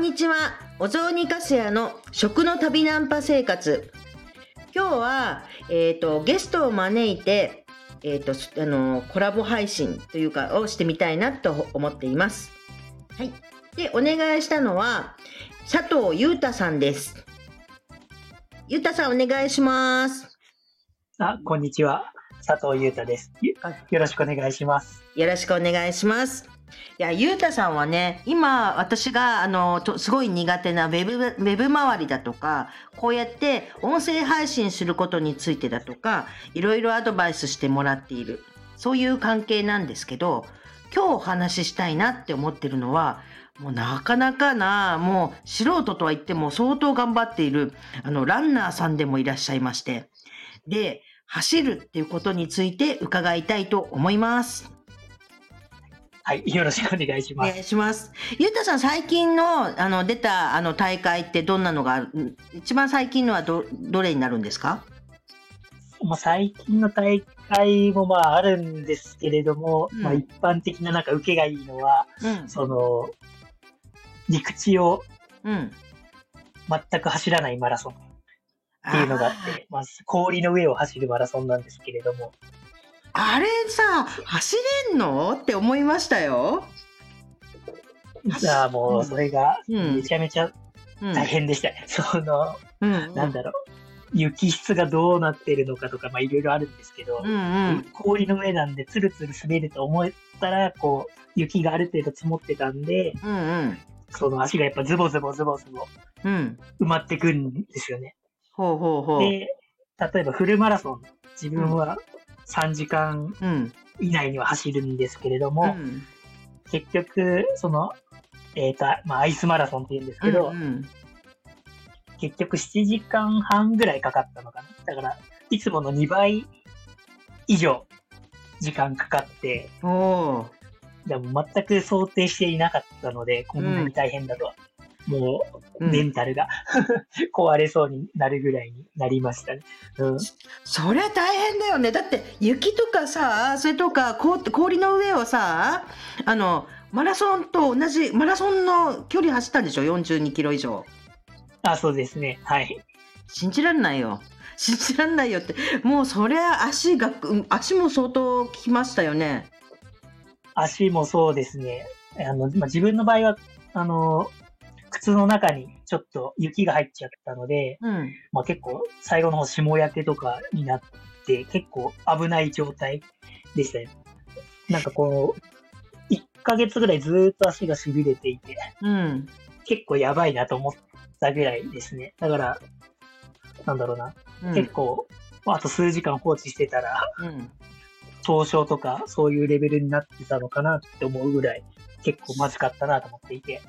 んにちは。お雑煮かすやの食の旅ナンパ生活。今日は、ゲストを招いて、コラボ配信というかをしてみたいなと思っています。はい。で、お願いしたのは佐藤裕太さんです。裕太さん、お願いします。こんにちは。佐藤裕太です。よろしくお願いします。よろしくお願いします。いや、裕太さんはね、今私がすごい苦手なウェブ周りだとか、こうやって音声配信することについてだとか、いろいろアドバイスしてもらっている、そういう関係なんですけど、今日お話ししたいなって思ってるのは、もうなかなかな、もう素人とは言っても相当頑張っているランナーさんでもいらっしゃいまして、で、走るっていうことについて伺いたいと思います。はい、よろしくお願いします。お願いします。裕太さん、最近の出た大会ってどんなのがある？一番最近のはどれになるんですか？まあ、最近の大会もあるんですけれども、一般的な受けがいいのは、その陸地を全く走らないマラソンっていうのがあって、氷の上を走るマラソンなんですけれども。あれさ、走れんのって思いましたよ。じゃあもうそれがめちゃめちゃ大変でしたね。雪質がどうなってるのかとか、いろいろあるんですけど、氷の上なんでつるつる滑ると思ったら、雪がある程度積もってたんで、その足がやっぱズボズボ埋まってくるんですよね。で、例えばフルマラソン、自分は3時間以内には走るんですけれども、結局アイスマラソンっていうんですけど、結局7時間半ぐらいかかったのかな。だからいつもの2倍以上時間かかって、でも全く想定していなかったので、こんなに大変だとは、もうメンタルが壊れそうになるぐらいになりましたね。そりゃ大変だよね。だって雪とかさ、それとか氷の上をさ、マラソンと同じマラソンの距離走ったんでしょ？42キロ以上。そうですね。はい。信じらんないよって、もうそりゃ足も相当きましたよね。足もそうですね。自分の場合は靴の中にちょっと雪が入っちゃったので、結構最後の方霜焼けとかになって結構危ない状態でしたね。1ヶ月ぐらいずっと足が痺れていて、結構やばいなと思ったぐらいですね。だから結構あと数時間放置してたら、凍傷とかそういうレベルになってたのかなって思うぐらい結構まずかったなと思っていて。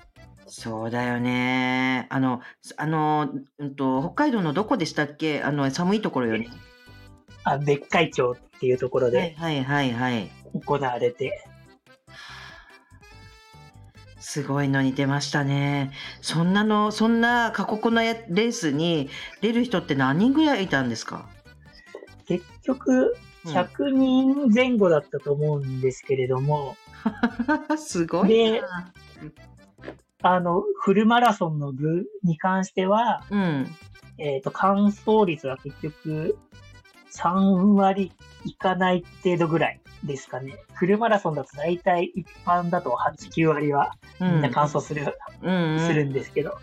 そうだよね。北海道のどこでしたっけ？寒いところより。別海町っていうところで行われて、すごいのに出ましたね。そんな過酷なレースに出る人って何人ぐらいいたんですか？結局100人前後だったと思うんですけれども、すごいな。フルマラソンの部に関しては、完走率は結局3割いかない程度ぐらいですかね。フルマラソンだと大体一般だと8、9割はみんな完走するんですけど、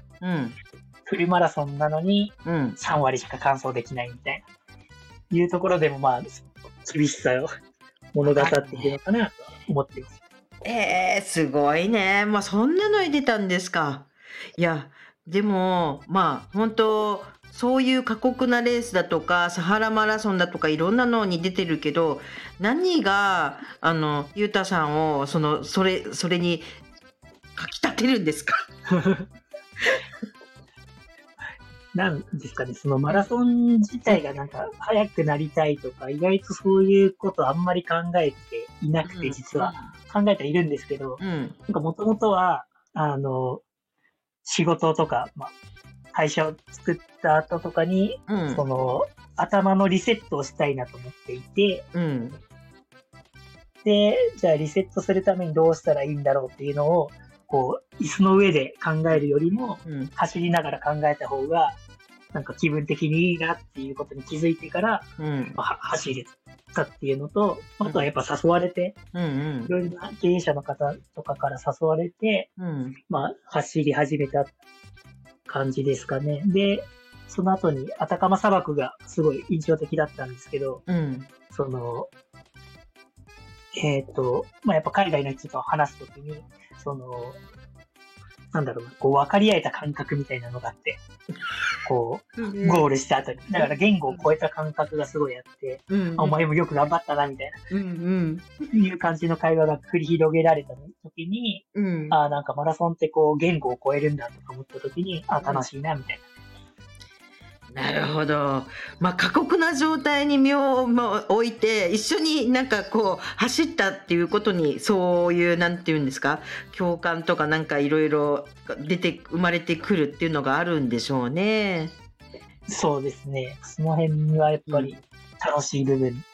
フルマラソンなのに3割しか完走できないみたいな、いうところでも厳しさを物語っているのかなと思っています。すごいね。そんなのに出たんですか。いや、でも本当そういう過酷なレースだとかサハラマラソンだとかいろんなのに出てるけど、何が裕太さんをそれにかきたてるんですか？なんですかね、そのマラソン自体が速くなりたいとか、意外とそういうことあんまり考えていなくて、実は考えてはいるんですけど、もともとは仕事とか、会社を作った後とかに、頭のリセットをしたいなと思っていて、で、じゃあリセットするためにどうしたらいいんだろうっていうのをこう椅子の上で考えるよりも、うん、走りながら考えた方がなんか気分的にいいなっていうことに気づいてから、うん、走れたっていうのと、あとはやっぱ誘われて、うんうん、いろいろな経営者の方とかから誘われて、うん、まあ走り始めた感じですかね。で、その後にアタカマ砂漠がすごい印象的だったんですけど、うん、そのまあやっぱ海外の人と話すときにそのなんだろうな、こう分かり合えた感覚みたいなのがあって、こうゴールした後に、だから言語を超えた感覚がすごいあって、うんうん、お前もよく頑張ったなみたいな、うんうん、いう感じの会話が繰り広げられた時に、うん、あなんかマラソンってこう言語を超えるんだとか思った時に、あ楽しいなみたいな。なるほど、まあ、過酷な状態に身を置いて一緒になんかこう走ったっていうことにそういうなんていうんですか共感とかなんかいろいろ生まれてくるっていうのがあるんでしょうね。そうですね、その辺はやっぱり楽しい部分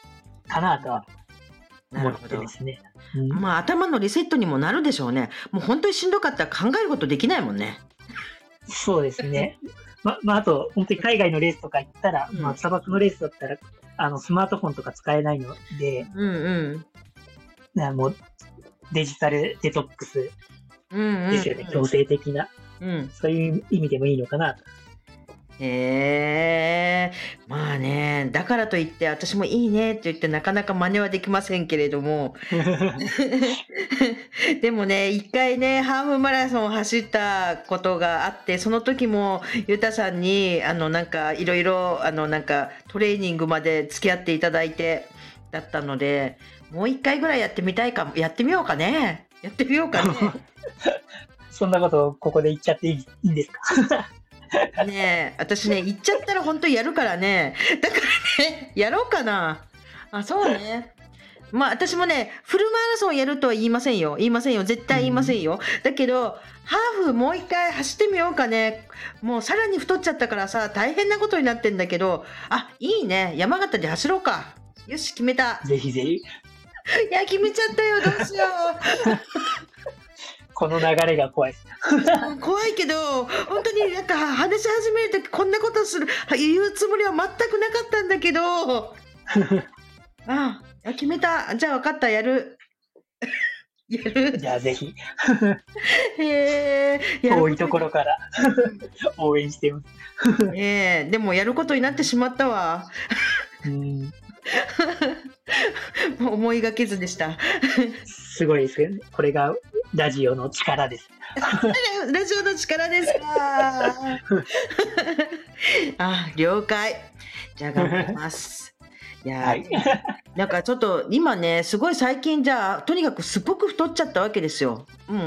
かなとは思ってですね、うん、まあ、頭のリセットにもなるでしょうね。もう本当にしんどかったら考えることできないもんね。そうですねまあ、あと本当に海外のレースとか行ったら、うん、まあ、砂漠のレースだったらスマートフォンとか使えないので、うんうん、もうデジタルデトックスですよね、うんうんうん、強制的な、うん、そういう意味でもいいのかなと。まあね、だからといって私もいいねって言ってなかなか真似はできませんけれどもでもね、一回ねハーフマラソンを走ったことがあって、その時もゆたさんになんかいろいろなんかトレーニングまで付き合っていただいてだったので、もう一回ぐらいやってみようかね。そんなことをここで言っちゃっていいんですかねえ、私ね言っちゃったら本当にやるからね。だからねやろうかな。あ、そうね。まあ私もねフルマラソンやるとは言いませんよ、絶対言いませんよ、うん、だけどハーフもう一回走ってみようかね。もうさらに太っちゃったからさ大変なことになってんだけど、あ、いいね、山形で走ろうか。よし決めた。ぜひぜひ。いや決めちゃったよ、どうしようこの流れが怖い怖いけど本当になんか話し始めるときこんなこと言うつもりは全くなかったんだけどああ決めた、じゃあ分かった、やるじゃあぜひ遠いところから応援してますでもやることになってしまったわうんもう思いがけずでしたすごいですよね、これがラジオの力ですラジオの力ですかあ、了解、じゃあ頑張りますいや、はい、なんかちょっと今ねすごい最近じゃあとにかくすごく太っちゃったわけですよ、うんう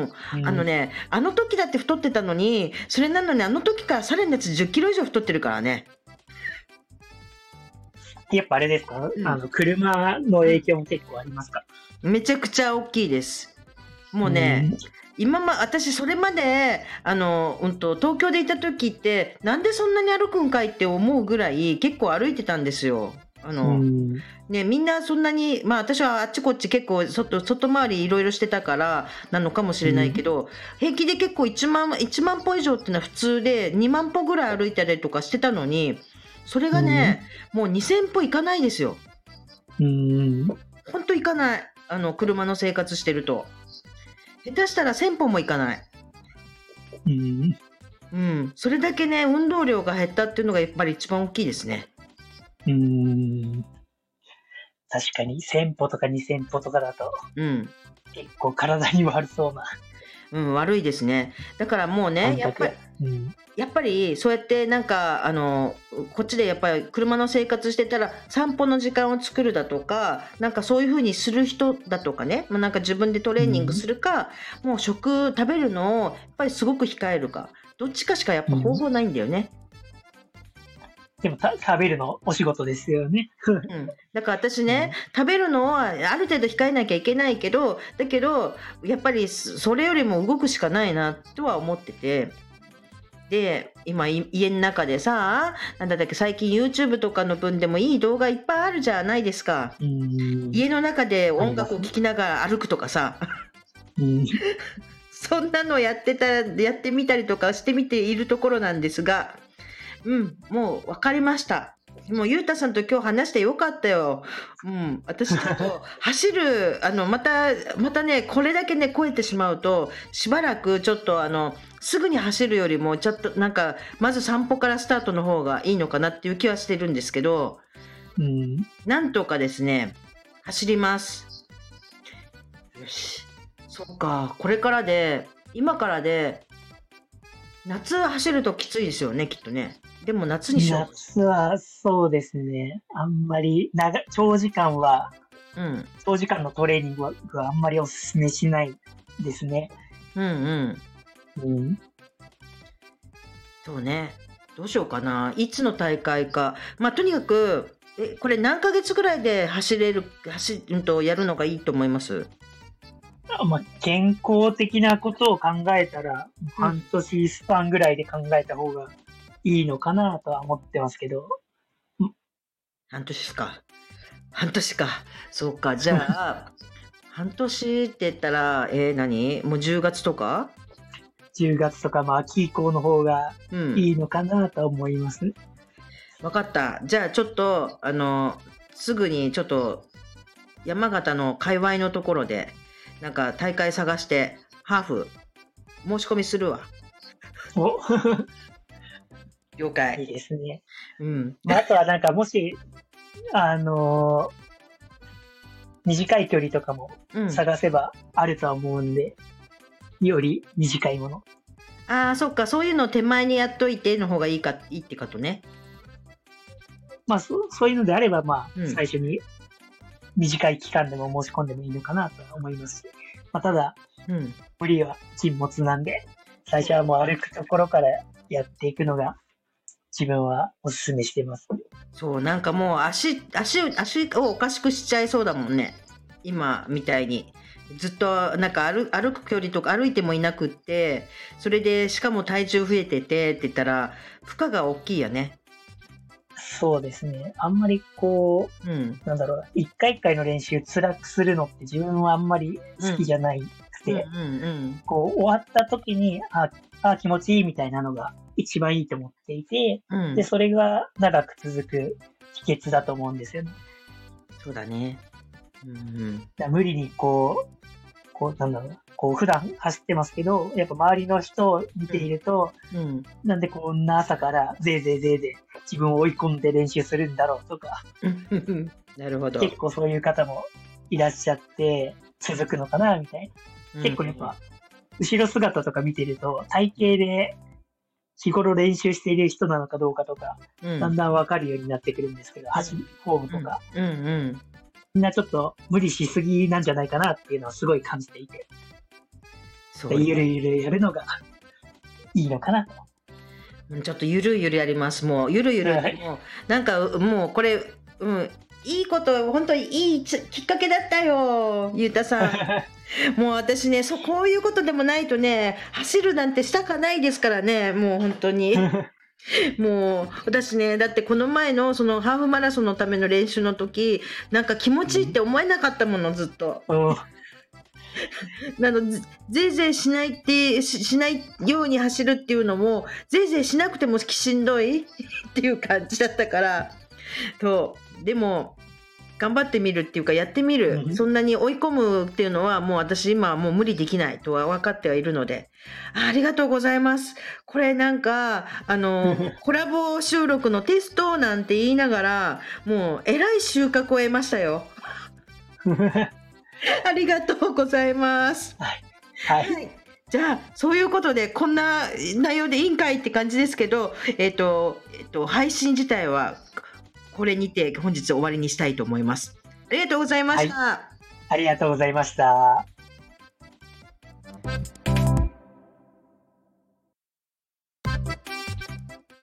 ん、ねあの時だって太ってたのに、それなのにあの時からさらに10キロ以上太ってるからね。やっぱあれですか、うん、車の影響も結構ありますか。めちゃくちゃ大きいです。もうね、うん、私それまで東京でいた時ってなんでそんなに歩くんかいって思うぐらい結構歩いてたんですよ。うんね、みんなそんなに、まあ、私はあっちこっち結構外回りいろいろしてたからなのかもしれないけど、うん、平気で結構1万歩以上っていうのは普通で2万歩ぐらい歩いたりとかしてたのに、それがね、うん、もう2000歩いかないですよ。ほんといかない。車の生活してると下手したら1000歩もいかない、うんうん、それだけね運動量が減ったっていうのがやっぱり一番大きいですね。確かに1000歩とか2000歩とかだと、うん、結構体に悪そうな、うん、悪いですね。だからもうねやっぱりそうやってなんかこっちでやっぱり車の生活してたら散歩の時間を作るだとかなんかそういう風にする人だとかね、まあ、なんか自分でトレーニングするか、うん、もう食べるのをやっぱりすごく控えるかどっちかしかやっぱ方法ないんだよね、うん、でも食べるのお仕事ですよね、うん、だから私ね、うん、食べるのはある程度控えなきゃいけないけどだけどやっぱりそれよりも動くしかないなとは思ってて、で今家の中でさなんだっけ最近 YouTube とかの分でもいい動画いっぱいあるじゃないですか。家の中で音楽を聴きながら歩くとかさ、うん、そそんなのやってみたりとかしてみているところなんですが、もう分かりました。もうゆうたさんと今日話してよかったよ。私ちょっと走るまたね、これだけね超えてしまうとしばらくちょっとすぐに走るよりもちょっとなんかまず散歩からスタートの方がいいのかなっていう気はしてるんですけど、なんとかですね走ります。よし、そっか、これからで今からで夏走るときついですよね、きっとね。でも夏にしよ夏はそうですね、あんまりう。長時間のトレーニングはあんまりおすすめしないですね。うんうん。そうね。どうしようかな。いつの大会か。まあとにかくこれ何ヶ月ぐらいでやるのがいいと思います。健康的なことを考えたら、半年スパンぐらいで考えた方がいいのかなとは思ってますけど。半年ですか。半年か。そうか。じゃあ、半年って言ったら、もう10月とか ?10 月とか、秋以降の方がいいのかなと思いますね。わかった。じゃあ、ちょっと、すぐにちょっと、山形の界隈のところで、なんか大会探して、ハーフ、申し込みするわ。了解。いいですね。あとはなんかもし、短い距離とかも探せばあるとは思うんで、より短いもの。ああ、そっか、そういうのを手前にやっといての方がいいってことね。そういうのであれば、最初に短い期間でも申し込んでもいいのかなと思いますし、ただ、無理は禁物なんで、最初はもう歩くところからやっていくのが自分はおすすめしてます。そう、なんかもう足をおかしくしちゃいそうだもんね。今みたいにずっとなんか歩く距離とか歩いてもいなくって、それでしかも体重増えててって言ったら負荷が大きいよね。そうですね。あんまり一回一回の練習辛くするのって自分はあんまり好きじゃないくて、終わった時に気持ちいいみたいなのが一番いいと思っていて、でそれが長く続く秘訣だと思うんですよね。そうだね。無理に普段走ってますけど、やっぱ周りの人を見ていると、なんでこんな朝からぜいぜい自分を追い込んで練習するんだろうとかなるほど。結構そういう方もいらっしゃって、続くのかなみたいな。結構やっぱ、後ろ姿とか見てると体型で日頃練習している人なのかどうかとか、だんだん分かるようになってくるんですけど、走りフォームとか、みんなちょっと無理しすぎなんじゃないかなっていうのはすごい感じていて、そうね、ゆるやるのがいいのかなと。ちょっとゆるやります。もうゆる、なんかもうこれ、いいこと、本当にいいきっかけだったよ、ゆうたさんもう私ね、こういうことでもないとね、走るなんてしたかないですからね、もう本当にもう私ね、だってこの前のそのハーフマラソンのための練習の時、なんか気持ちいいって思えなかったもの、ずっとぜいぜいしないってしないように走るっていうのも、ぜいぜいしなくてもしんどいっていう感じだったから、でも頑張ってみるっていうか、やってみる、そんなに追い込むっていうのはもう私今はもう無理できないとは分かってはいるので、 ありがとうございます。これなんかコラボ収録のテストなんて言いながら、もうえらい収穫を得ましたよありがとうございます、じゃあそういうことで、こんな内容でいいんかいって感じですけど、配信自体はこれにて本日終わりにしたいと思います。ありがとうございました。ありがとうございました。